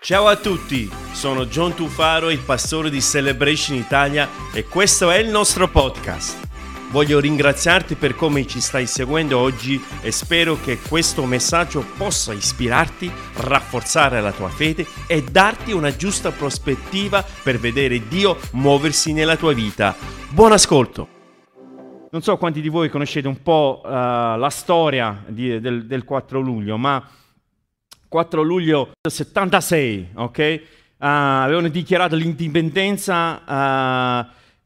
Ciao a tutti, sono John Tufaro, il pastore di Celebration Italia e questo è il nostro podcast. Voglio ringraziarti per come ci stai seguendo oggi e spero che questo messaggio possa ispirarti, rafforzare la tua fede e darti una giusta prospettiva per vedere Dio muoversi nella tua vita. Buon ascolto! Non so quanti di voi conoscete un po' la storia del 4 luglio, ma 4 luglio 76, ok? Avevano dichiarato l'indipendenza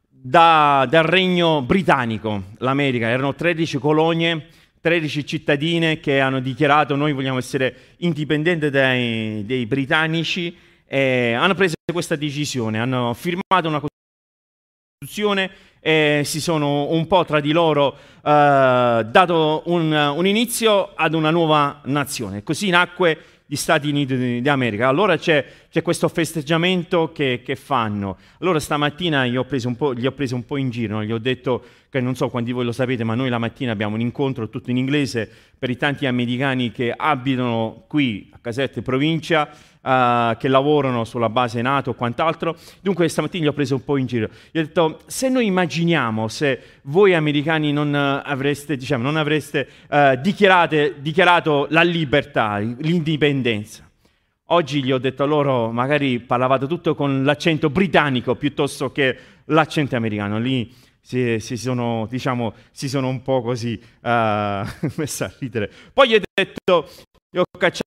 dal regno britannico, l'America. Erano 13 colonie, 13 cittadine che hanno dichiarato noi vogliamo essere indipendenti dei britannici e hanno preso questa decisione, hanno firmato una Costituzione e si sono un po' tra di loro dato un inizio ad una nuova nazione. Così nacque gli Stati Uniti d'America. Allora c'è questo festeggiamento che fanno. Allora stamattina gli ho preso un po' in giro, no? Gli ho detto che non so quanti di voi lo sapete, ma noi la mattina abbiamo un incontro tutto in inglese per i tanti americani che abitano qui a Casette provincia, che lavorano sulla base NATO e quant'altro. Dunque stamattina gli ho preso un po' in giro. Gli ho detto, se noi immaginiamo se voi americani non avreste dichiarato la libertà, l'indipendenza. Oggi gli ho detto a loro, magari parlavate tutto con l'accento britannico piuttosto che l'accento americano. Lì si sono un po' così messi a ridere. Poi gli ho detto, gli ho cacciato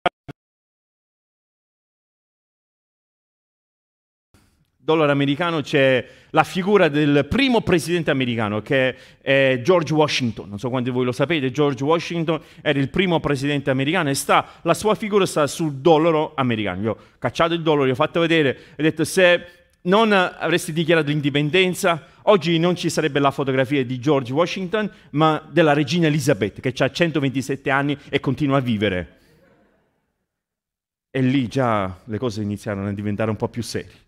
dollaro americano, c'è la figura del primo presidente americano che è George Washington. Non so quanti di voi lo sapete, George Washington era il primo presidente americano e la sua figura sta sul dollaro americano. Gli ho cacciato il dollaro, gli ho fatto vedere, ho detto se non avresti dichiarato l'indipendenza oggi non ci sarebbe la fotografia di George Washington ma della regina Elisabetta che ha 127 anni e continua a vivere. E lì già le cose iniziarono a diventare un po' più serie.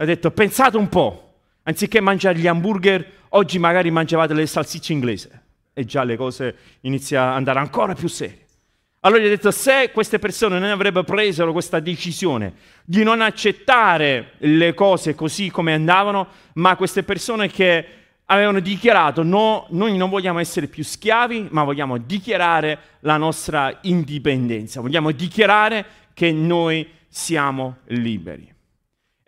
Ha detto, pensate un po', anziché mangiare gli hamburger, oggi magari mangiavate le salsicce inglese. E già le cose iniziano ad andare ancora più serie. Allora gli ho detto, se queste persone non avrebbero preso questa decisione di non accettare le cose così come andavano, ma queste persone che avevano dichiarato, no, noi non vogliamo essere più schiavi, ma vogliamo dichiarare la nostra indipendenza, vogliamo dichiarare che noi siamo liberi.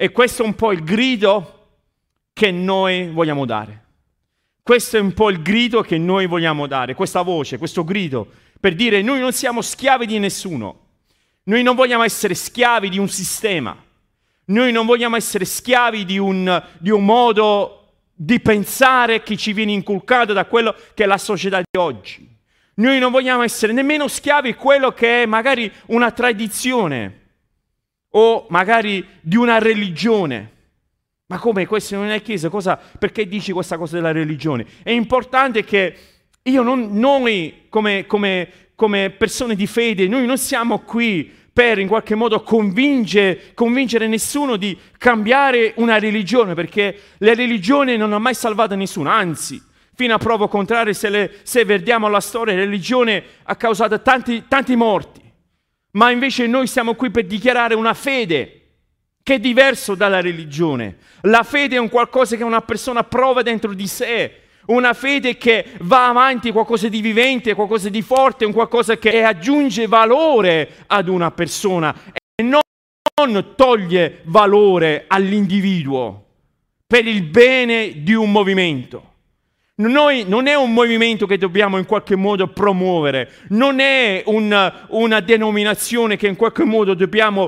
E questo è un po' il grido che noi vogliamo dare. Questo è un po' il grido che noi vogliamo dare, questa voce, questo grido, per dire noi non siamo schiavi di nessuno. Noi non vogliamo essere schiavi di un sistema. Noi non vogliamo essere schiavi di un modo di pensare che ci viene inculcato da quello che è la società di oggi. Noi non vogliamo essere nemmeno schiavi di quello che è magari una tradizione, o magari di una religione. Ma come, questa non è chiesa? Cosa? Perché dici questa cosa della religione? È importante che noi come persone di fede, noi non siamo qui per in qualche modo convincere nessuno di cambiare una religione, perché la religione non ha mai salvato nessuno, anzi, fino a prova contraria, se vediamo la storia, la religione ha causato tanti morti. Ma invece noi siamo qui per dichiarare una fede che è diverso dalla religione. La fede è un qualcosa che una persona prova dentro di sé, una fede che va avanti, qualcosa di vivente, qualcosa di forte, un qualcosa che aggiunge valore ad una persona e non toglie valore all'individuo per il bene di un movimento. Noi non è un movimento che dobbiamo in qualche modo promuovere, non è una denominazione che in qualche modo dobbiamo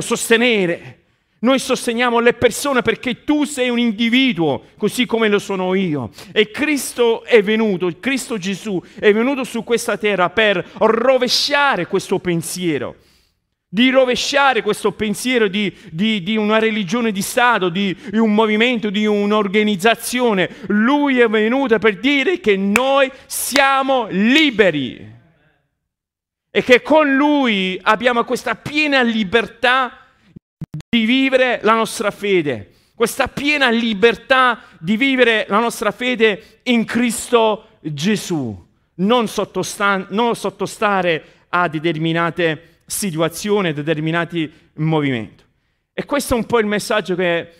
sostenere. Noi sosteniamo le persone perché tu sei un individuo, così come lo sono io. E Cristo è venuto, Cristo Gesù è venuto su questa terra per rovesciare questo pensiero. Di rovesciare questo pensiero di una religione di Stato, di un movimento, di un'organizzazione. Lui è venuto per dire che noi siamo liberi e che con Lui abbiamo questa piena libertà di vivere la nostra fede, questa piena libertà di vivere la nostra fede in Cristo Gesù, non sottostare a determinate situazione, determinati movimenti. E questo è un po' il messaggio che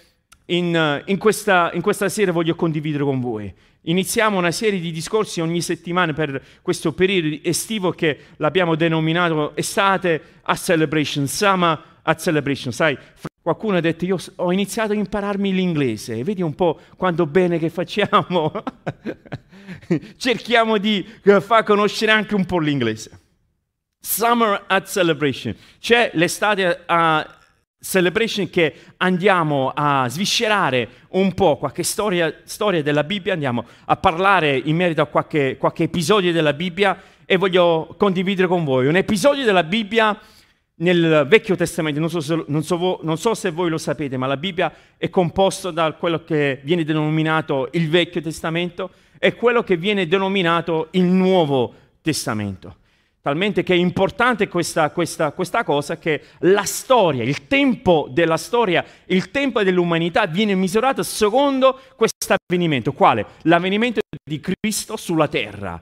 in questa sera voglio condividere con voi. Iniziamo una serie di discorsi ogni settimana per questo periodo estivo che l'abbiamo denominato estate a Celebration, summer a Celebration. Sai, qualcuno ha detto io ho iniziato a impararmi l'inglese, vedi un po' quanto bene che facciamo. Cerchiamo di far conoscere anche un po' l'inglese. Summer at Celebration, c'è l'estate a Celebration che andiamo a sviscerare un po' qualche storia della Bibbia, andiamo a parlare in merito a qualche episodio della Bibbia e voglio condividere con voi un episodio della Bibbia nel Vecchio Testamento. Non so se voi lo sapete, ma la Bibbia è composta da quello che viene denominato il Vecchio Testamento e quello che viene denominato il Nuovo Testamento. Talmente che è importante questa cosa, che la storia, il tempo della storia, il tempo dell'umanità viene misurato secondo questo avvenimento. Quale? L'avvenimento di Cristo sulla terra,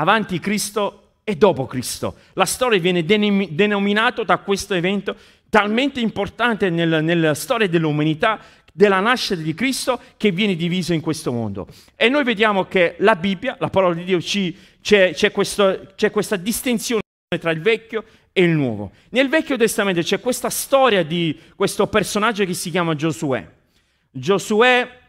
avanti Cristo e dopo Cristo. La storia viene denominata da questo evento talmente importante nella storia dell'umanità, della nascita di Cristo, che viene diviso in questo mondo. E noi vediamo che la Bibbia, la parola di Dio, c'è questa distinzione tra il Vecchio e il Nuovo. Nel Vecchio Testamento c'è questa storia di questo personaggio che si chiama Giosuè. Giosuè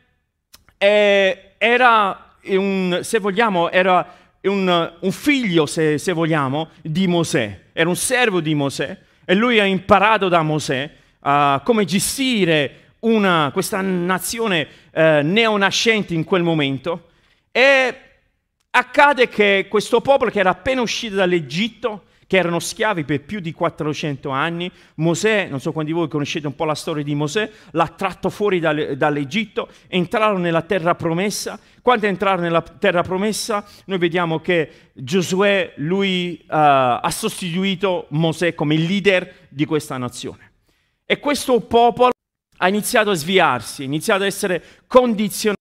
era un figlio, se vogliamo, di Mosè. Era un servo di Mosè e lui ha imparato da Mosè come gestire questa nazione neonascente in quel momento. E accade che questo popolo che era appena uscito dall'Egitto, che erano schiavi per più di 400 anni, Mosè, non so quanti di voi conoscete un po' la storia di Mosè, l'ha tratto fuori dall'Egitto, entrarono nella terra promessa. Quando entrarono nella terra promessa, noi vediamo che Giosuè, lui ha sostituito Mosè come il leader di questa nazione. E questo popolo ha iniziato a sviarsi, ha iniziato ad essere condizionato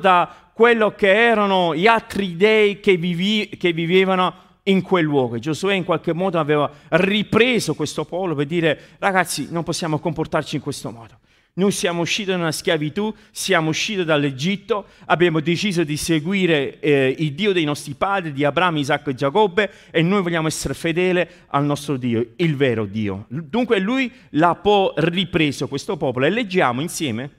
da quello che erano gli altri dei che vivevano in quel luogo. Giosuè in qualche modo aveva ripreso questo popolo per dire: ragazzi, non possiamo comportarci in questo modo. Noi siamo usciti da una schiavitù, siamo usciti dall'Egitto, abbiamo deciso di seguire il Dio dei nostri padri, di Abramo, Isacco e Giacobbe, e noi vogliamo essere fedeli al nostro Dio, il vero Dio. Dunque lui l'ha poi ripreso questo popolo, e leggiamo insieme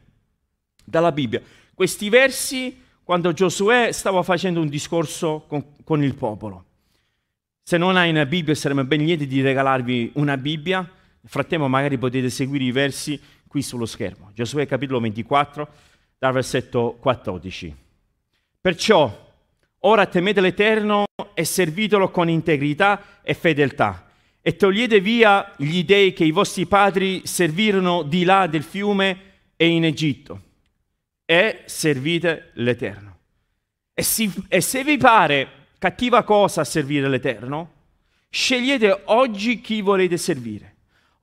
dalla Bibbia questi versi quando Giosuè stava facendo un discorso con il popolo. Se non hai una Bibbia, saremmo ben lieti di regalarvi una Bibbia. Nel frattempo magari potete seguire i versi qui sullo schermo. Giosuè capitolo 24, dal versetto 14. Perciò, ora temete l'Eterno e servitelo con integrità e fedeltà, e togliete via gli dei che i vostri padri servirono di là del fiume e in Egitto, e servite l'Eterno. E se vi pare cattiva cosa servire l'Eterno, scegliete oggi chi volete servire.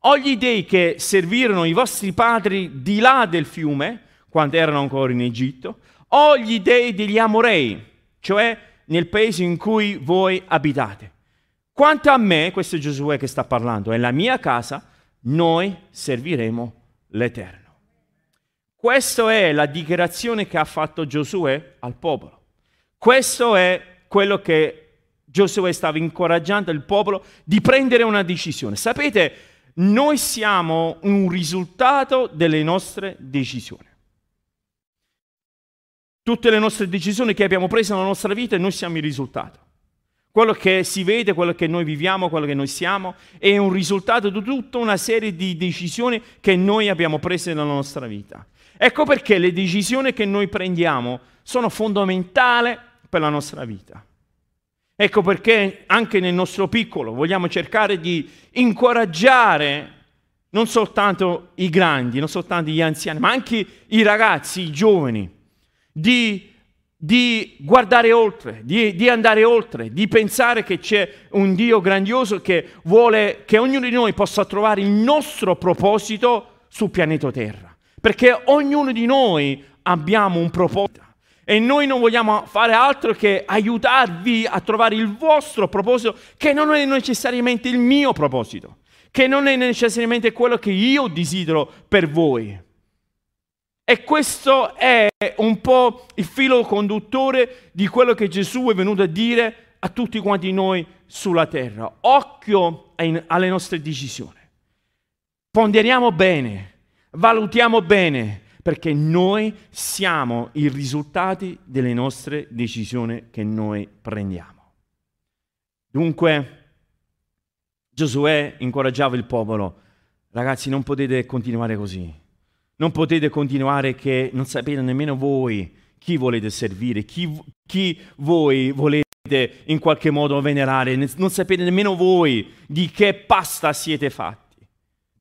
O gli dei che servirono i vostri padri di là del fiume, quando erano ancora in Egitto, o gli dei degli Amorei, cioè nel paese in cui voi abitate. Quanto a me, questo è Giosuè che sta parlando, e la mia casa, noi serviremo l'Eterno. Questa è la dichiarazione che ha fatto Giosuè al popolo. Questo è quello che Giosuè stava incoraggiando il popolo di prendere una decisione. Sapete, noi siamo un risultato delle nostre decisioni. Tutte le nostre decisioni che abbiamo preso nella nostra vita, noi siamo il risultato. Quello che si vede, quello che noi viviamo, quello che noi siamo, è un risultato di tutta una serie di decisioni che noi abbiamo preso nella nostra vita. Ecco perché le decisioni che noi prendiamo sono fondamentali per la nostra vita. Ecco perché anche nel nostro piccolo vogliamo cercare di incoraggiare non soltanto i grandi, non soltanto gli anziani, ma anche i ragazzi, i giovani, di guardare oltre, di andare oltre, di pensare che c'è un Dio grandioso che vuole che ognuno di noi possa trovare il nostro proposito sul pianeta Terra. Perché ognuno di noi abbiamo un proposito. E noi non vogliamo fare altro che aiutarvi a trovare il vostro proposito, che non è necessariamente il mio proposito, che non è necessariamente quello che io desidero per voi. E questo è un po' il filo conduttore di quello che Gesù è venuto a dire a tutti quanti noi sulla terra. Occhio alle nostre decisioni. Ponderiamo bene, valutiamo bene, perché noi siamo i risultati delle nostre decisioni che noi prendiamo. Dunque, Giosuè incoraggiava il popolo: ragazzi, non potete continuare così. Non potete continuare che non sapete nemmeno voi chi volete servire, chi voi volete in qualche modo venerare. Non sapete nemmeno voi di che pasta siete fatti.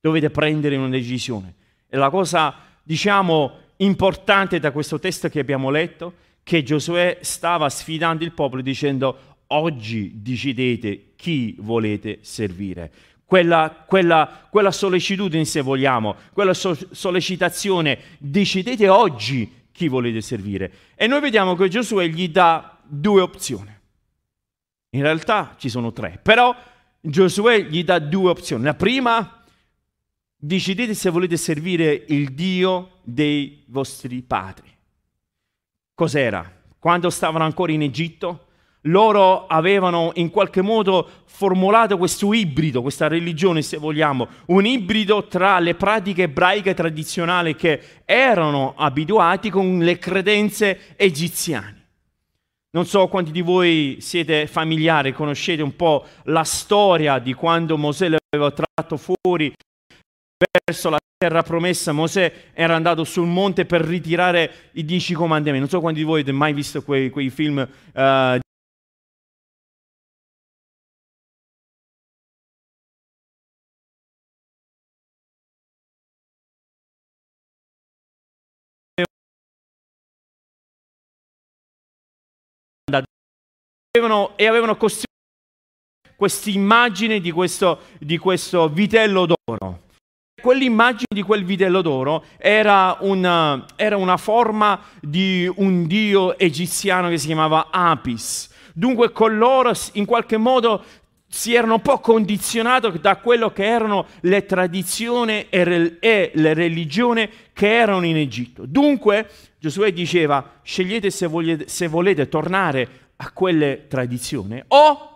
Dovete prendere una decisione. E la cosa, diciamo, importante da questo testo che abbiamo letto, che Giosuè stava sfidando il popolo dicendo: oggi decidete chi volete servire. Quella sollecitudine, se vogliamo, quella sollecitazione, decidete oggi chi volete servire. E noi vediamo che Giosuè gli dà due opzioni. In realtà ci sono tre, però Giosuè gli dà due opzioni. La prima: decidete se volete servire il Dio dei vostri padri. Cos'era? Quando stavano ancora in Egitto, loro avevano in qualche modo formulato questo ibrido, questa religione, se vogliamo, un ibrido tra le pratiche ebraiche tradizionali che erano abituati con le credenze egiziane. Non so quanti di voi siete familiari, conoscete un po' la storia di quando Mosè lo aveva tratto fuori verso la terra promessa. Mosè era andato sul monte per ritirare i 10 comandamenti. Non so quanti di voi avete mai visto quei film e avevano costruito questa immagine di questo vitello d'oro. Quell'immagine di quel vitello d'oro era una forma di un dio egiziano che si chiamava Apis. Dunque con loro in qualche modo si erano un po' condizionati da quello che erano le tradizioni e le religioni che erano in Egitto. Dunque Giosuè diceva: scegliete se volete tornare a quelle tradizioni o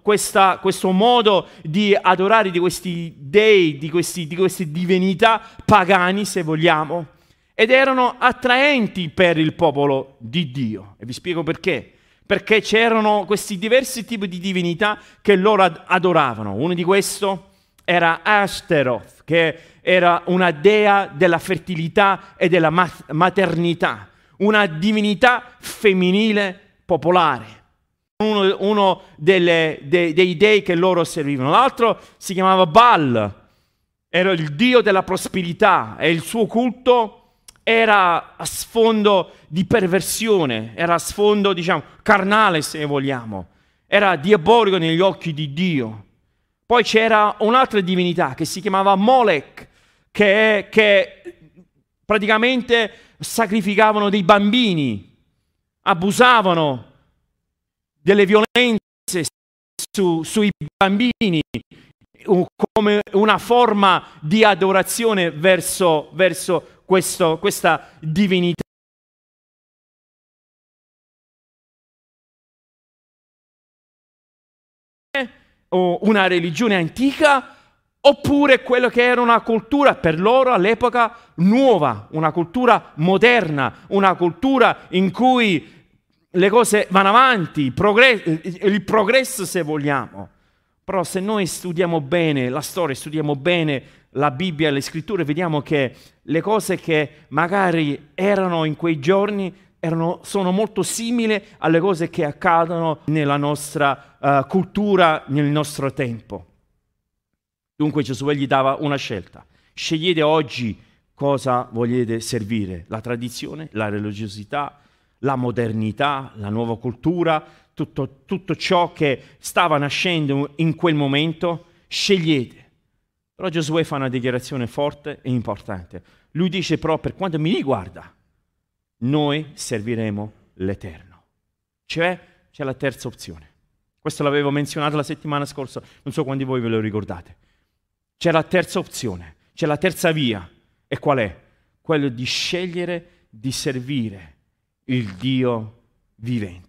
questo modo di adorare di questi dei, di queste divinità pagani, se vogliamo. Ed erano attraenti per il popolo di Dio. E vi spiego perché. Perché c'erano questi diversi tipi di divinità che loro adoravano. Uno di questi era Ashtaroth, che era una dea della fertilità e della maternità. Una divinità femminile popolare. Uno dei dei che loro servivano. L'altro si chiamava Baal. Era il dio della prosperità e il suo culto era a sfondo di perversione, era a sfondo, diciamo, carnale, se vogliamo. Era diabolico negli occhi di Dio. Poi c'era un'altra divinità che si chiamava Molech, che praticamente sacrificavano dei bambini, abusavano delle violenze sui bambini, come una forma di adorazione verso questa divinità. O una religione antica, oppure quello che era una cultura per loro all'epoca nuova, una cultura moderna, una cultura in cui le cose vanno avanti, il progresso, se vogliamo. Però se noi studiamo bene la storia, studiamo bene la Bibbia e le scritture, vediamo che le cose che magari erano in quei giorni sono molto simili alle cose che accadono nella nostra cultura, nel nostro tempo. Dunque Giosuè gli dava una scelta: scegliete oggi cosa volete servire? La tradizione, la religiosità, la modernità, la nuova cultura, tutto ciò che stava nascendo in quel momento, scegliete. Però Giosuè fa una dichiarazione forte e importante. Lui dice però, per quanto mi riguarda, noi serviremo l'Eterno. Cioè, c'è la terza opzione. Questo l'avevo menzionato la settimana scorsa, non so quanti di voi ve lo ricordate. C'è la terza opzione, c'è la terza via. E qual è? Quello di scegliere di servire il Dio vivente.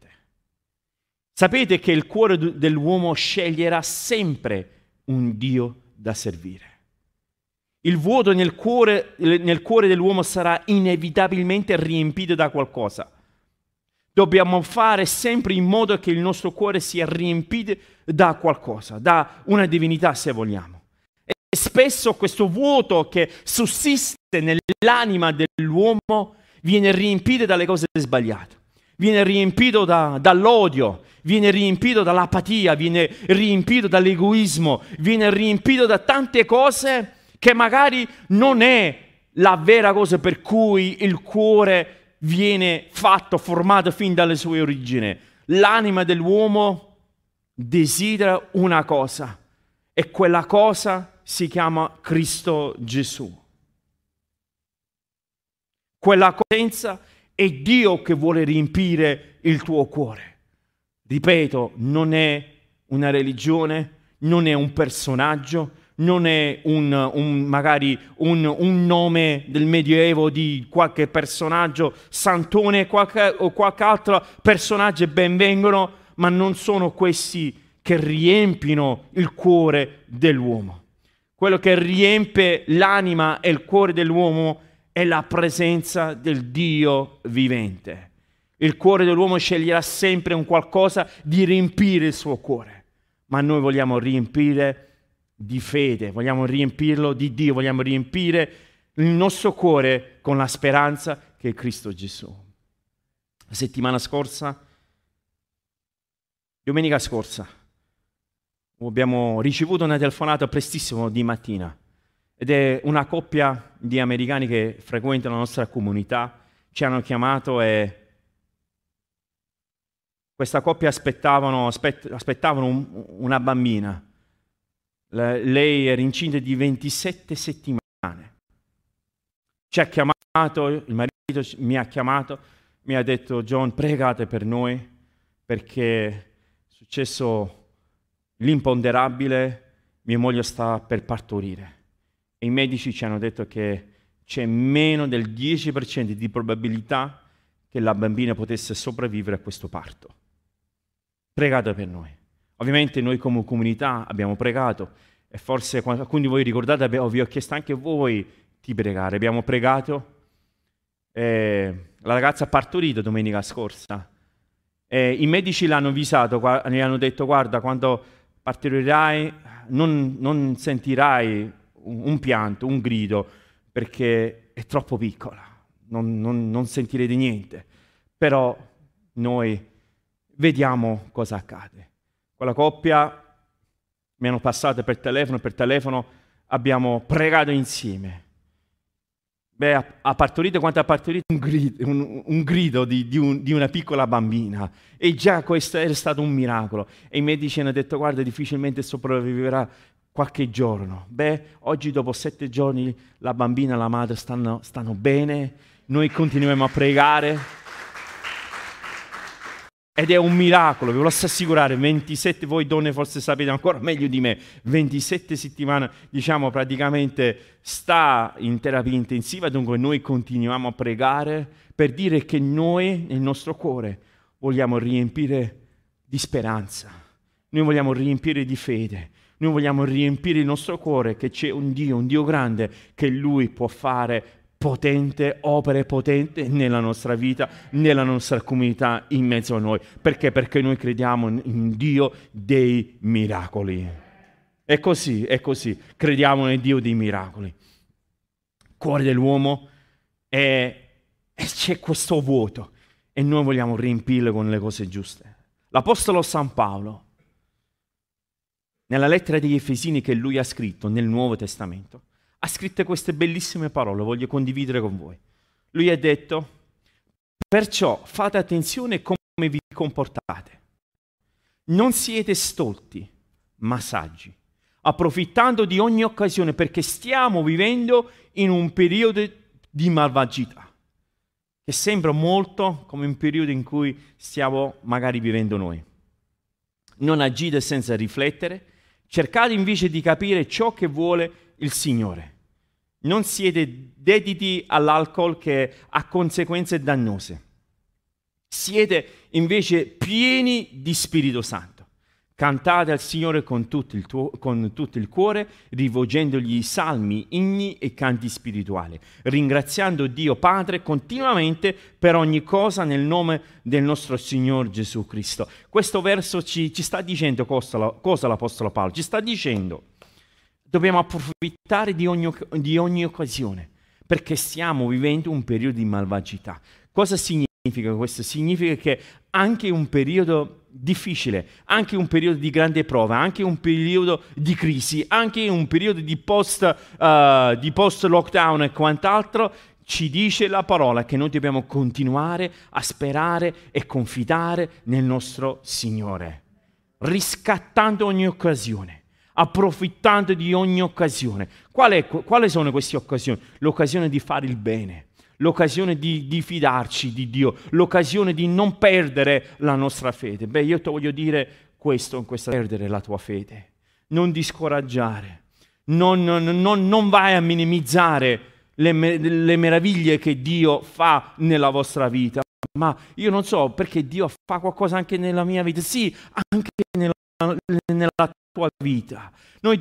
Sapete che il cuore dell'uomo sceglierà sempre un Dio da servire. Il vuoto nel cuore dell'uomo sarà inevitabilmente riempito da qualcosa. Dobbiamo fare sempre in modo che il nostro cuore sia riempito da qualcosa, da una divinità se vogliamo. E spesso questo vuoto che sussiste nell'anima dell'uomo viene riempito dalle cose sbagliate, viene riempito dall'odio, viene riempito dall'apatia, viene riempito dall'egoismo, viene riempito da tante cose che magari non è la vera cosa per cui il cuore viene fatto, formato fin dalle sue origini. L'anima dell'uomo desidera una cosa e quella cosa si chiama Cristo Gesù. Quella cosa è Dio che vuole riempire il tuo cuore. Ripeto, non è una religione, non è un personaggio, non è magari un nome del Medioevo di qualche personaggio santone o qualche altro personaggio, benvengono, ma non sono questi che riempiono il cuore dell'uomo. Quello che riempie l'anima e il cuore dell'uomo è la presenza del Dio vivente. Il cuore dell'uomo sceglierà sempre un qualcosa di riempire il suo cuore, ma noi vogliamo riempire di fede, vogliamo riempirlo di Dio, vogliamo riempire il nostro cuore con la speranza che è Cristo Gesù. La settimana scorsa, domenica scorsa, abbiamo ricevuto una telefonata prestissimo di mattina ed è una coppia di americani che frequentano la nostra comunità, ci hanno chiamato e questa coppia aspettavano una bambina. Lei era incinta di 27 settimane. Ci ha chiamato, il marito mi ha chiamato, mi ha detto: John, pregate per noi perché è successo l'imponderabile, mia moglie sta per partorire. E i medici ci hanno detto che c'è meno del 10% di probabilità che la bambina potesse sopravvivere a questo parto. Pregate per noi. Ovviamente noi come comunità abbiamo pregato e forse alcuni di voi ricordate, vi ho chiesto anche voi di pregare. Abbiamo pregato, la ragazza ha partorito domenica scorsa. I medici l'hanno avvisato, gli hanno detto: guarda, quando partirai non sentirai un pianto, un grido, perché è troppo piccola, non sentirete niente. Però noi vediamo cosa accade. Quella coppia mi hanno passato per telefono abbiamo pregato insieme. Ha partorito quanto ha partorito? Un grido di una piccola bambina. E già questo era stato un miracolo. E i medici hanno detto: guarda, difficilmente sopravviverà qualche giorno. Oggi dopo 7 giorni la bambina e la madre stanno bene, noi continuiamo a pregare. Ed è un miracolo, vi posso assicurare, 27, voi donne forse sapete ancora meglio di me, 27 settimane, praticamente sta in terapia intensiva, dunque noi continuiamo a pregare per dire che noi, nel nostro cuore, vogliamo riempire di speranza, noi vogliamo riempire di fede, noi vogliamo riempire il nostro cuore che c'è un Dio grande, che Lui può fare potente, opere potenti nella nostra vita, nella nostra comunità, in mezzo a noi. Perché? Perché noi crediamo in Dio dei miracoli. È così, crediamo nel Dio dei miracoli. Il cuore dell'uomo c'è questo vuoto e noi vogliamo riempirlo con le cose giuste. L'Apostolo San Paolo, nella lettera degli Efesini che lui ha scritto nel Nuovo Testamento, ha scritto queste bellissime parole, voglio condividere con voi. Lui ha detto: perciò fate attenzione come vi comportate. Non siete stolti, ma saggi, approfittando di ogni occasione, perché stiamo vivendo in un periodo di malvagità, che sembra molto come un periodo in cui stiamo magari vivendo noi. Non agite senza riflettere, cercate invece di capire ciò che vuole il Signore. Non siete dediti all'alcol che ha conseguenze dannose. Siete invece pieni di Spirito Santo. Cantate al Signore con tutto il cuore, rivolgendogli salmi, inni e canti spirituali, ringraziando Dio Padre continuamente per ogni cosa nel nome del nostro Signore Gesù Cristo. Questo verso ci sta dicendo cosa l'Apostolo Paolo? Ci sta dicendo: dobbiamo approfittare di ogni occasione, perché stiamo vivendo un periodo di malvagità. Cosa significa questo? Significa che anche un periodo difficile, anche un periodo di grande prova, anche un periodo di crisi, anche un periodo di post-lockdown e quant'altro, ci dice la parola che noi dobbiamo continuare a sperare e confidare nel nostro Signore, riscattando ogni occasione, approfittando di ogni occasione. Quali sono queste occasioni? L'occasione di fare il bene, l'occasione di fidarci di Dio, l'occasione di non perdere la nostra fede. Beh, io ti voglio dire questo, in questa perdere la tua fede, non discoraggiare, non vai a minimizzare le meraviglie che Dio fa nella vostra vita. Ma io non so perché Dio fa qualcosa anche nella mia vita, sì, anche nella tua vita. Noi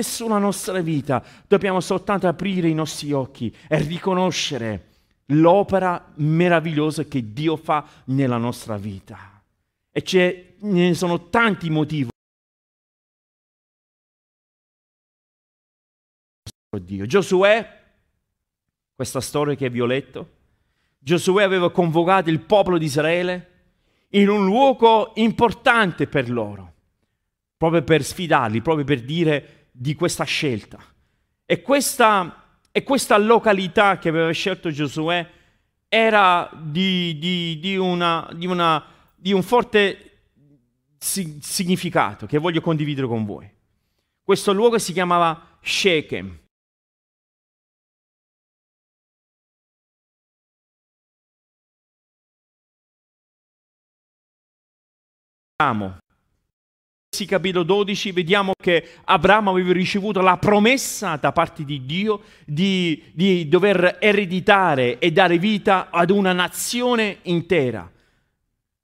sulla nostra vita dobbiamo soltanto aprire i nostri occhi e riconoscere l'opera meravigliosa che Dio fa nella nostra vita. E ne sono tanti motivi. Dio. Giosuè, questa storia che vi ho letto, Giosuè aveva convocato il popolo di Israele in un luogo importante per loro, proprio per sfidarli, proprio per dire di questa scelta. E questa località che aveva scelto Giosuè era di un forte significato che voglio condividere con voi. Questo luogo si chiamava Sichem. Capitolo 12, vediamo che Abramo aveva ricevuto la promessa da parte di Dio di dover ereditare e dare vita ad una nazione intera.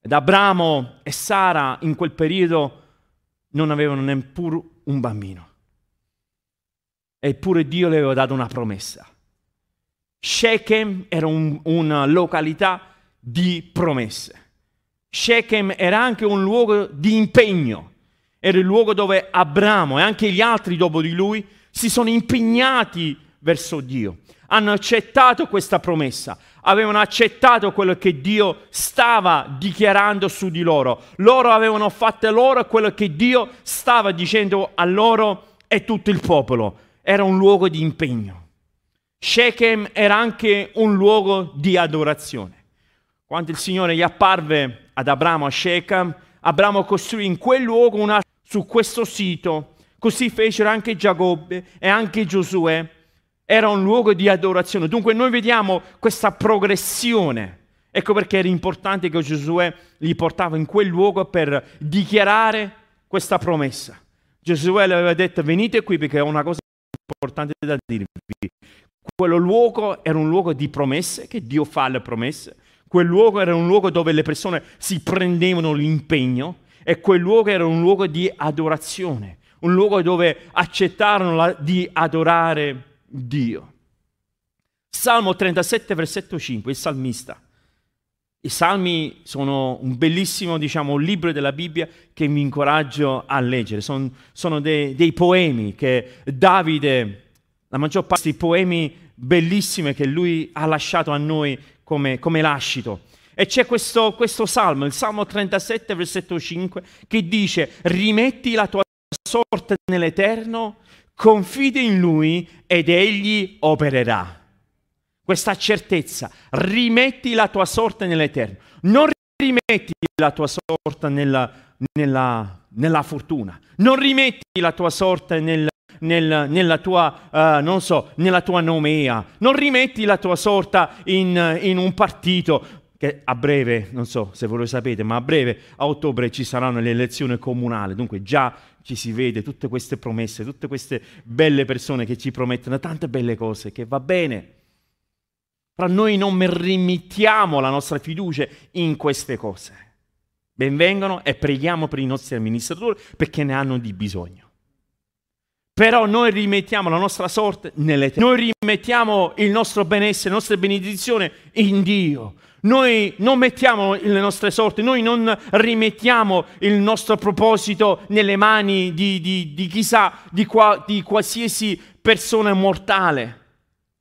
Ed Abramo e Sara in quel periodo non avevano neppure un bambino, eppure Dio le aveva dato una promessa. Sichem era una località di promesse. Sichem era anche un luogo di impegno. Era il luogo dove Abramo e anche gli altri dopo di lui si sono impegnati verso Dio. Hanno accettato questa promessa, avevano accettato quello che Dio stava dichiarando su di loro. Loro avevano fatto loro quello che Dio stava dicendo a loro e tutto il popolo. Era un luogo di impegno. Sichem era anche un luogo di adorazione. Quando il Signore gli apparve ad Abramo a Sichem, Abramo costruì in quel luogo su questo sito, così fecero anche Giacobbe e anche Giosuè. Era un luogo di adorazione. Dunque noi vediamo questa progressione. Ecco perché era importante che Giosuè li portava in quel luogo per dichiarare questa promessa. Giosuè le aveva detto: venite qui perché ho una cosa importante da dirvi. Quello luogo era un luogo di promesse, che Dio fa le promesse. Quel luogo era un luogo dove le persone si prendevano l'impegno, e quel luogo era un luogo di adorazione, un luogo dove accettarono di adorare Dio. Salmo 37, versetto 5, il salmista. I salmi sono un bellissimo, libro della Bibbia che vi incoraggio a leggere. Sono dei poemi che Davide, la maggior parte dei poemi bellissimi che lui ha lasciato a noi come lascito. E c'è questo salmo, il Salmo 37, versetto 5, che dice: rimetti la tua sorte nell'Eterno, confidi in Lui ed Egli opererà. Questa certezza, rimetti la tua sorte nell'Eterno. Non rimetti la tua sorte nella fortuna, non rimetti la tua sorte nella tua nomea, non rimetti la tua sorte in un partito, che a breve, non so se voi lo sapete, ma a breve, a ottobre, ci saranno le elezioni comunali, dunque già ci si vede tutte queste promesse, tutte queste belle persone che ci promettono tante belle cose, che va bene, però noi non rimettiamo la nostra fiducia in queste cose. Benvengano e preghiamo per i nostri amministratori, perché ne hanno di bisogno. Però noi rimettiamo la nostra sorte nell'Eterno, noi rimettiamo il nostro benessere, la nostra benedizione in Dio. Noi non mettiamo le nostre sorti, noi non rimettiamo il nostro proposito nelle mani di chissà, di qualsiasi persona mortale.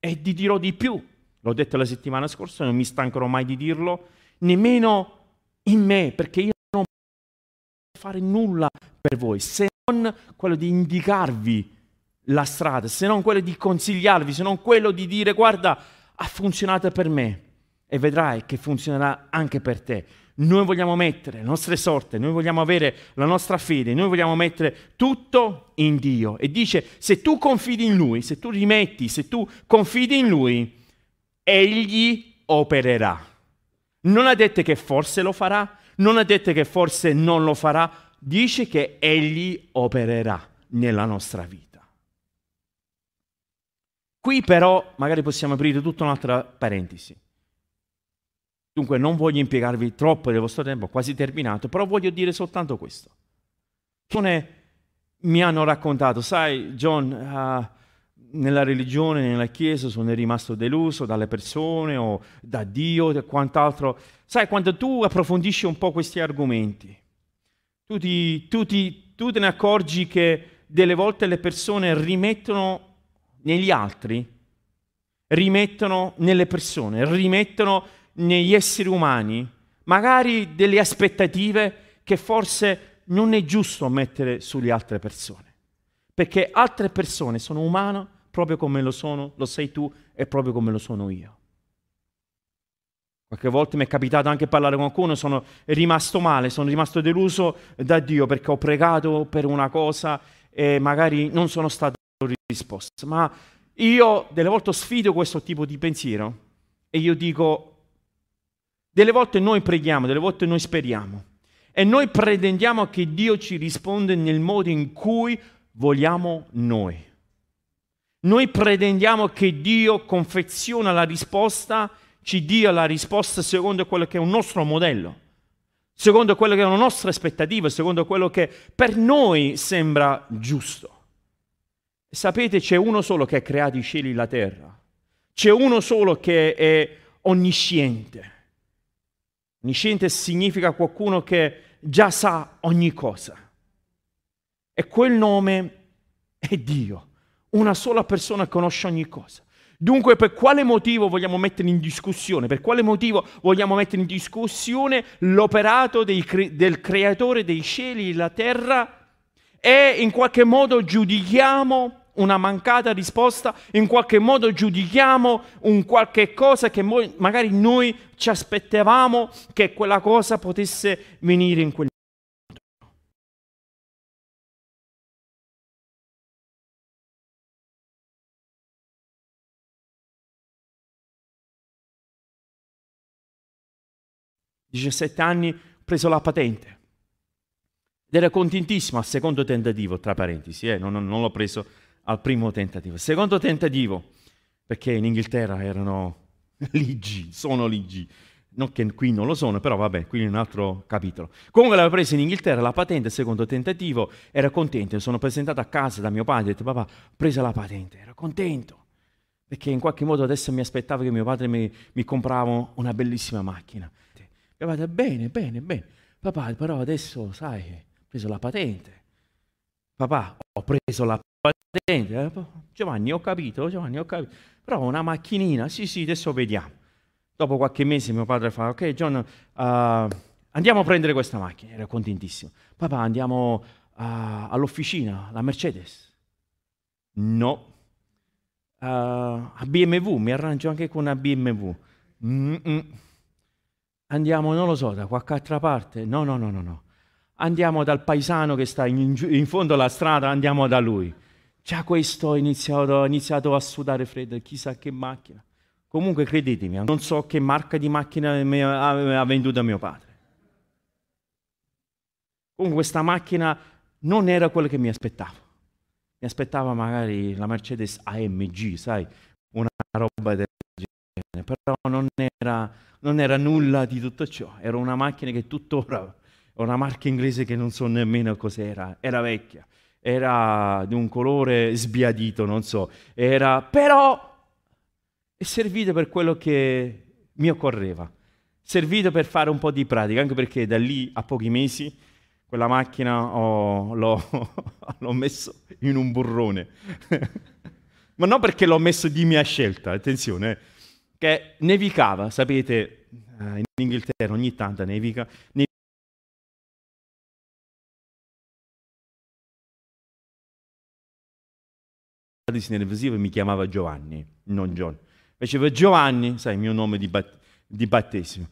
E ti dirò di più, l'ho detto la settimana scorsa, non mi stancherò mai di dirlo, nemmeno in me, perché io non posso fare nulla per voi, se non quello di indicarvi la strada, se non quello di consigliarvi, se non quello di dire: guarda, ha funzionato per me, e vedrai che funzionerà anche per te. Noi vogliamo mettere le nostre sorte, noi vogliamo avere la nostra fede, noi vogliamo mettere tutto in Dio. E dice: se tu confidi in Lui, se tu rimetti, se tu confidi in Lui, Egli opererà. Non ha detto che forse lo farà, non ha detto che forse non lo farà, dice che Egli opererà nella nostra vita. Qui però magari possiamo aprire tutta un'altra parentesi. Dunque non voglio impiegarvi troppo del vostro tempo, quasi terminato, però voglio dire soltanto questo. Mi hanno raccontato: sai John, nella religione, nella chiesa sono rimasto deluso dalle persone o da Dio e quant'altro. Sai, quando tu approfondisci un po' questi argomenti, tu te ne accorgi che delle volte le persone rimettono negli altri, rimettono nelle persone, rimettono negli esseri umani, magari delle aspettative che forse non è giusto mettere sulle altre persone, perché altre persone sono umane proprio come lo sono, lo sei tu e proprio come lo sono io. Qualche volta mi è capitato anche parlare con qualcuno, sono rimasto male, sono rimasto deluso da Dio perché ho pregato per una cosa e magari non sono stato risposto. Ma io delle volte sfido questo tipo di pensiero e io dico: delle volte noi preghiamo, delle volte noi speriamo e noi pretendiamo che Dio ci risponda nel modo in cui vogliamo noi. Noi pretendiamo che Dio confeziona la risposta, ci dia la risposta secondo quello che è un nostro modello, secondo quello che è una nostra aspettativa, secondo quello che per noi sembra giusto. Sapete, c'è uno solo che ha creato i cieli e la terra, c'è uno solo che è onnisciente. Onnisciente significa qualcuno che già sa ogni cosa. E quel nome è Dio. Una sola persona conosce ogni cosa. Dunque, per quale motivo vogliamo mettere in discussione? Per quale motivo vogliamo mettere in discussione l'operato del creatore dei cieli e la terra? E in qualche modo giudichiamo una mancata risposta, in qualche modo giudichiamo un qualche cosa che magari noi ci aspettavamo che quella cosa potesse venire in quel modo. A 17 anni ho preso la patente. Ed era contentissimo al secondo tentativo, tra parentesi, non l'ho preso al primo tentativo. Secondo tentativo, perché in Inghilterra erano ligi, sono ligi, non che qui non lo sono, però vabbè, qui è un altro capitolo. Comunque l'avevo presa in Inghilterra, la patente, secondo tentativo, era contento. Mi sono presentato a casa da mio padre, ho detto: papà, ho preso la patente, ero contento, perché in qualche modo adesso mi aspettavo che mio padre mi comprava una bellissima macchina. Mio padre: bene, papà, però adesso, sai, ho preso la patente. Papà, ho preso la patente. Giovanni, ho capito, però una macchinina, sì, adesso vediamo. Dopo qualche mese mio padre fa, ok John, andiamo a prendere questa macchina. Era contentissimo. Papà, andiamo all'officina, la Mercedes. No. A BMW, mi arrangio anche con una BMW. Andiamo, non lo so, da qualche altra parte. No. Andiamo dal paesano che sta in fondo alla strada, andiamo da lui. Già questo ho iniziato a sudare freddo, chissà che macchina. Comunque credetemi, non so che marca di macchina ha venduto mio padre. Comunque questa macchina non era quella che mi aspettavo. Mi aspettavo magari la Mercedes AMG, sai, una roba del genere, però non era nulla di tutto ciò. Era una macchina che tuttora, una marca inglese che non so nemmeno cos'era, era vecchia, era di un colore sbiadito, non so, però è servito per quello che mi occorreva, servito per fare un po' di pratica, anche perché da lì a pochi mesi quella macchina l'ho messo in un burrone. Ma non perché l'ho messo di mia scelta, attenzione, che nevicava, sapete, in Inghilterra ogni tanto nevica, si nervosiva e mi chiamava Giovanni, non John. Invece Giovanni, sai, il mio nome di battesimo.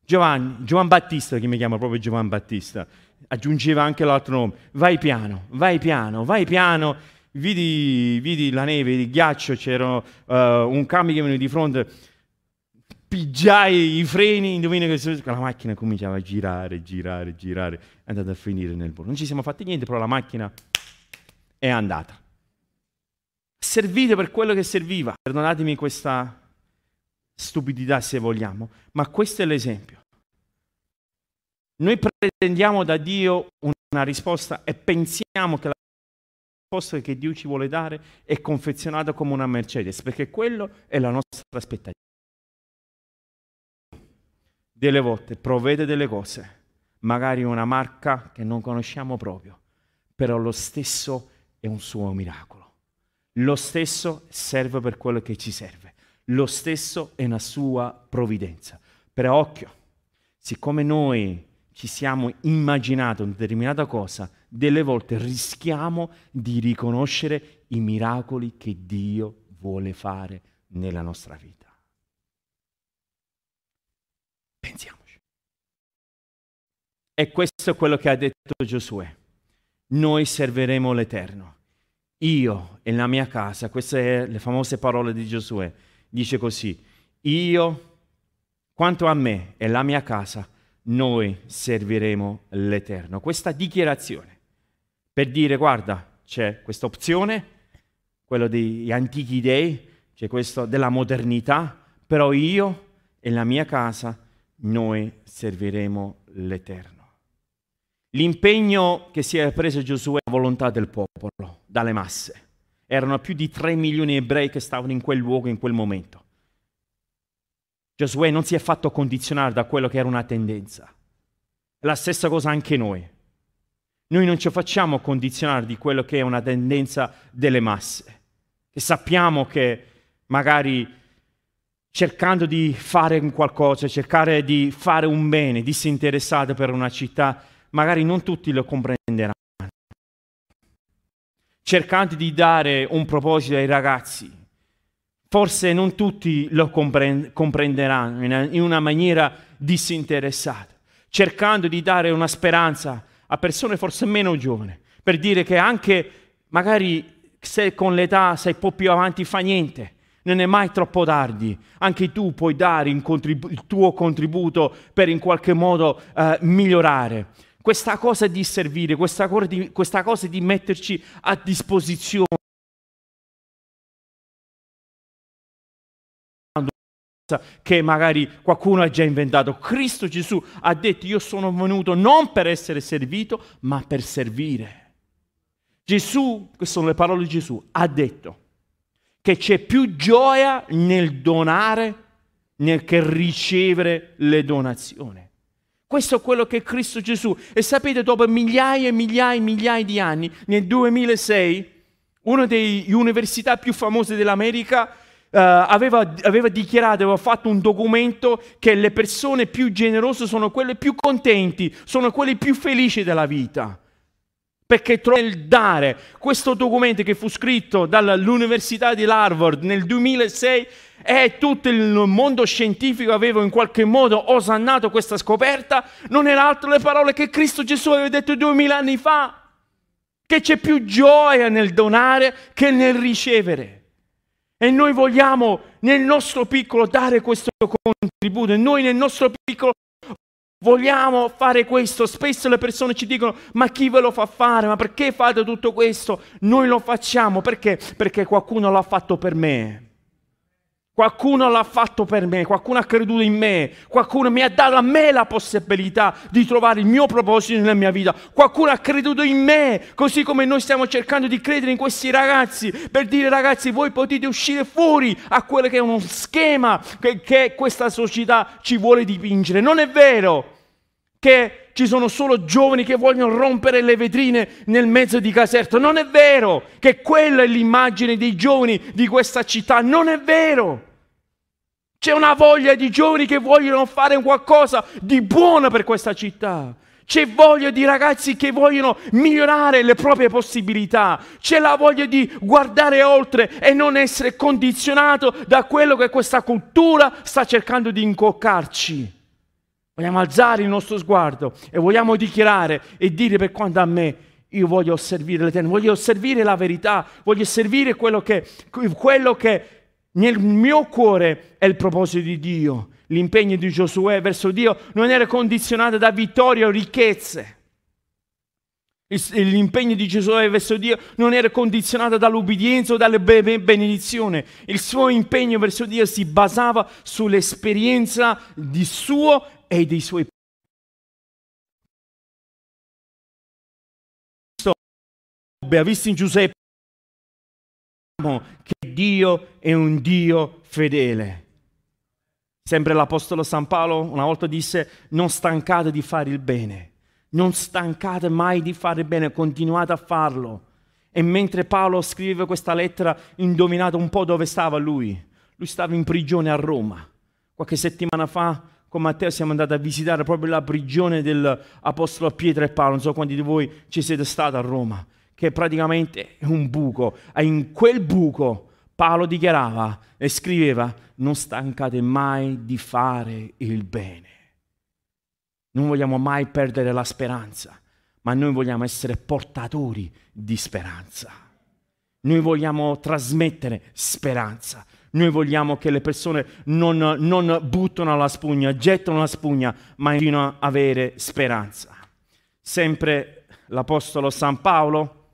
Giovanni, Giovan Battista, che mi chiama proprio Giovan Battista, aggiungeva anche l'altro nome. Vai piano, vai piano, vai piano. Vidi la neve, il ghiaccio, c'era un camion che veniva di fronte, pigiai i freni, indovina che la macchina cominciava a girare, è andata a finire nel bordo. Non ci siamo fatti niente, però la macchina è andata. Servite per quello che serviva. Perdonatemi questa stupidità se vogliamo, ma questo è l'esempio. Noi pretendiamo da Dio una risposta e pensiamo che la risposta che Dio ci vuole dare è confezionata come una Mercedes, perché quello è la nostra aspettativa. Delle volte provvede delle cose, magari una marca che non conosciamo proprio, però lo stesso è un suo miracolo. Lo stesso serve per quello che ci serve. Lo stesso è una sua provvidenza. Però occhio, siccome noi ci siamo immaginati una determinata cosa, delle volte rischiamo di riconoscere i miracoli che Dio vuole fare nella nostra vita. Pensiamoci. E questo è quello che ha detto Giosuè. Noi serviremo l'Eterno. Io e la mia casa, queste sono le famose parole di Giosuè, dice così, io, quanto a me e la mia casa, noi serviremo l'Eterno. Questa dichiarazione, per dire, guarda, c'è questa opzione, quello degli antichi dei, c'è questo della modernità, però io e la mia casa, noi serviremo l'Eterno. L'impegno che si era preso Giosuè è la volontà del popolo, dalle masse. Erano più di 3 milioni di ebrei che stavano in quel luogo, in quel momento. Giosuè non si è fatto condizionare da quello che era una tendenza. È la stessa cosa anche noi. Noi non ci facciamo condizionare di quello che è una tendenza delle masse. E sappiamo che magari cercando di fare qualcosa, cercare di fare un bene disinteressato per una città, magari non tutti lo comprenderanno. Cercando di dare un proposito ai ragazzi, forse non tutti lo comprenderanno in una maniera disinteressata. Cercando di dare una speranza a persone forse meno giovani, per dire che anche magari se con l'età sei un po' più avanti fa niente, non è mai troppo tardi, anche tu puoi dare il tuo contributo per in qualche modo migliorare. Questa cosa di servire, questa cosa di metterci a disposizione che magari qualcuno ha già inventato. Cristo Gesù ha detto io sono venuto non per essere servito ma per servire. Gesù, queste sono le parole di Gesù, ha detto che c'è più gioia nel donare che ricevere le donazioni. Questo è quello che è Cristo Gesù. E sapete, dopo migliaia e migliaia e migliaia di anni, nel 2006, una delle università più famose dell'America aveva dichiarato, aveva fatto un documento che le persone più generose sono quelle più contenti, sono quelle più felici della vita. Perché trova il dare. Questo documento che fu scritto dall'Università di Harvard nel 2006 e tutto il mondo scientifico aveva in qualche modo osannato questa scoperta, non era altro le parole che Cristo Gesù aveva detto 2000 anni fa, che c'è più gioia nel donare che nel ricevere. E noi vogliamo nel nostro piccolo dare questo contributo, e noi nel nostro piccolo vogliamo fare questo. Spesso le persone ci dicono: ma chi ve lo fa fare? Ma perché fate tutto questo? Noi lo facciamo perché? Perché qualcuno l'ha fatto per me. Qualcuno l'ha fatto per me, qualcuno ha creduto in me, qualcuno mi ha dato a me la possibilità di trovare il mio proposito nella mia vita, qualcuno ha creduto in me, così come noi stiamo cercando di credere in questi ragazzi, per dire: ragazzi, voi potete uscire fuori a quello che è uno schema che questa società ci vuole dipingere. Non è vero che ci sono solo giovani che vogliono rompere le vetrine nel mezzo di Caserta. Non è vero che quella è l'immagine dei giovani di questa città. Non è vero. C'è una voglia di giovani che vogliono fare qualcosa di buono per questa città. C'è voglia di ragazzi che vogliono migliorare le proprie possibilità. C'è la voglia di guardare oltre e non essere condizionato da quello che questa cultura sta cercando di incoccarci. Vogliamo alzare il nostro sguardo e vogliamo dichiarare e dire: per quanto a me, io voglio servire l'Eterno, voglio servire la verità, voglio servire quello che nel mio cuore è il proposito di Dio. L'impegno di Giosuè verso Dio non era condizionato da vittorie o ricchezze. L'impegno di Giosuè verso Dio non era condizionato dall'ubbidienza o dalla benedizione. Il suo impegno verso Dio si basava sull'esperienza di suo e dei suoi. Ha visto in Giuseppe che Dio è un Dio fedele. Sempre l'apostolo San Paolo una volta disse: non stancate di fare il bene. Non stancate mai di fare bene, continuate a farlo. E mentre Paolo scriveva questa lettera, indovinate un po' dove stava lui. Lui stava in prigione a Roma. Qualche settimana fa con Matteo siamo andati a visitare proprio la prigione dell'apostolo Pietro e Paolo. Non so quanti di voi ci siete stati a Roma, che praticamente è un buco. E in quel buco Paolo dichiarava e scriveva: non stancate mai di fare il bene. Non vogliamo mai perdere la speranza, ma noi vogliamo essere portatori di speranza. Noi vogliamo trasmettere speranza. Noi vogliamo che le persone non buttano la spugna, gettano la spugna, ma continuano a avere speranza. Sempre l'apostolo San Paolo,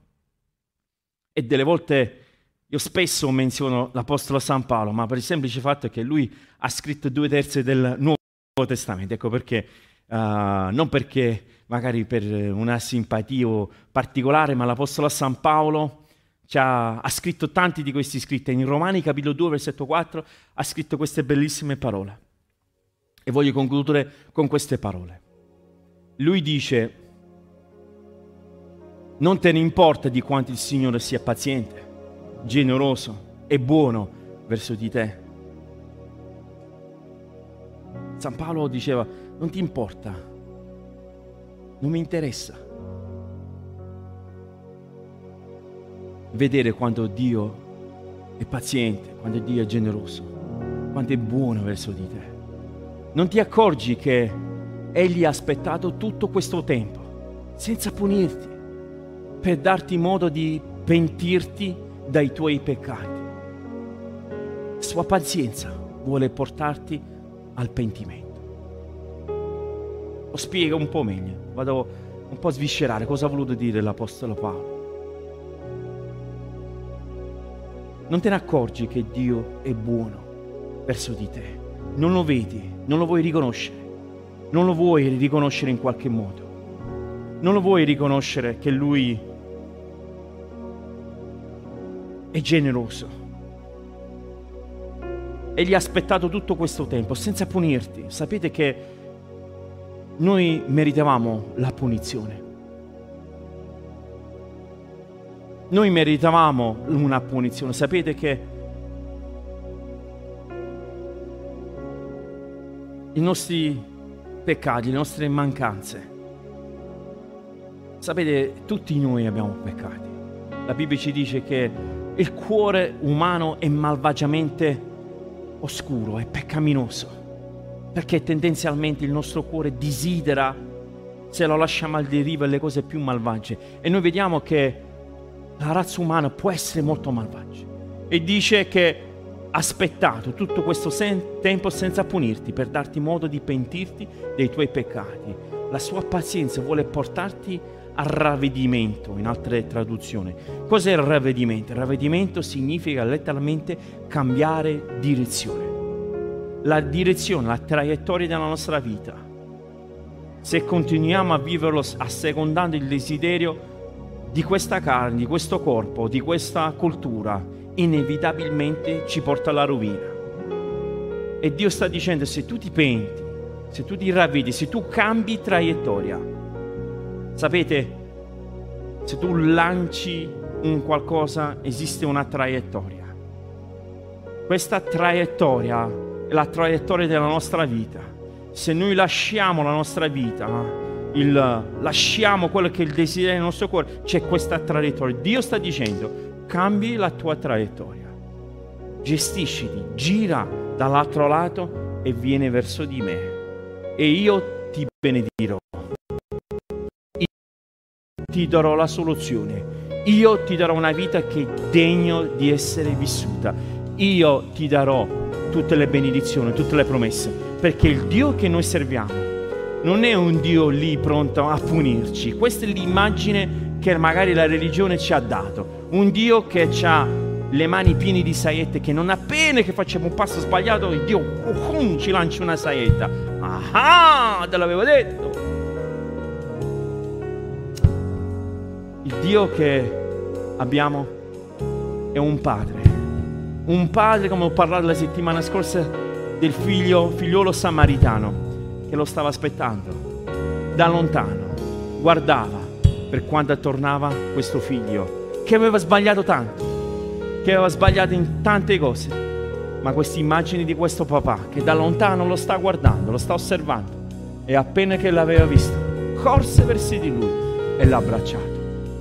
e delle volte io spesso menziono l'apostolo San Paolo, ma per il semplice fatto che lui ha scritto 2/3 del Nuovo Testamento. Ecco perché. Non perché magari per una simpatia particolare, ma l'apostolo San Paolo ha scritto tanti di questi scritti. In Romani capitolo 2 versetto 4 ha scritto queste bellissime parole, e voglio concludere con queste parole. Lui dice: non te ne importa di quanto il Signore sia paziente, generoso e buono verso di te. San Paolo diceva: non ti importa, non mi interessa vedere quanto Dio è paziente, quanto Dio è generoso, quanto è buono verso di te. Non ti accorgi che Egli ha aspettato tutto questo tempo senza punirti, per darti modo di pentirti dai tuoi peccati. Sua pazienza vuole portarti al pentimento. Lo spiego un po' meglio, vado un po' a sviscerare cosa ha voluto dire l'apostolo Paolo. Non te ne accorgi che Dio è buono verso di te, non lo vedi, non lo vuoi riconoscere, non lo vuoi riconoscere in qualche modo, non lo vuoi riconoscere che Lui è generoso. Egli ha aspettato tutto questo tempo senza punirti. Sapete che noi meritavamo la punizione. Noi meritavamo una punizione. Sapete che i nostri peccati, le nostre mancanze. Sapete, tutti noi abbiamo peccati. La Bibbia ci dice che il cuore umano è malvagiamente oscuro, è peccaminoso, perché tendenzialmente il nostro cuore desidera, se lo lasciamo al deriva, le cose più malvagie. E noi vediamo che la razza umana può essere molto malvagia. E dice che ha aspettato tutto questo tempo senza punirti, per darti modo di pentirti dei tuoi peccati. La sua pazienza vuole portarti al ravvedimento, in altre traduzioni. Cos'è il ravvedimento? Il ravvedimento significa letteralmente cambiare direzione. La direzione, la traiettoria della nostra vita. Se continuiamo a viverlo assecondando il desiderio di questa carne, di questo corpo, di questa cultura, inevitabilmente ci porta alla rovina. E Dio sta dicendo: se tu ti penti, se tu ti ravvedi, se tu cambi traiettoria, sapete, se tu lanci un qualcosa esiste una traiettoria. Questa traiettoria, la traiettoria della nostra vita, se noi lasciamo la nostra vita, lasciamo quello che è il desiderio del nostro cuore, c'è questa traiettoria. Dio sta dicendo: cambi la tua traiettoria, gestisciti, gira dall'altro lato e vieni verso di me, e io ti benedirò, io ti darò la soluzione, io ti darò una vita che è degno di essere vissuta, io ti darò tutte le benedizioni, tutte le promesse, perché il Dio che noi serviamo non è un Dio lì pronto a punirci. Questa è l'immagine che magari la religione ci ha dato, un Dio che ha le mani piene di saiette, che non appena che facciamo un passo sbagliato Dio ci lancia una saietta. Ah, te l'avevo detto. Il Dio che abbiamo è un padre. Un padre, come ho parlato la settimana scorsa, del figliolo samaritano, che lo stava aspettando da lontano, guardava per quando tornava questo figlio, che aveva sbagliato tanto, che aveva sbagliato in tante cose, ma questa immagine di questo papà che da lontano lo sta guardando, lo sta osservando, e appena che l'aveva visto, corse verso di lui e l'ha abbracciato.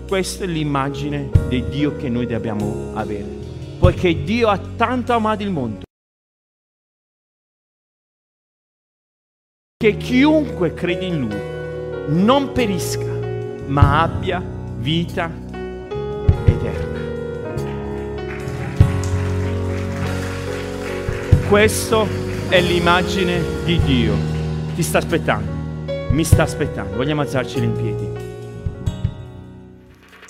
Questa è l'immagine di Dio che noi dobbiamo avere. Poiché Dio ha tanto amato il mondo, che chiunque crede in Lui non perisca, ma abbia vita eterna. Questa è l'immagine di Dio. Ti sta aspettando, mi sta aspettando. Vogliamo alzarci in piedi.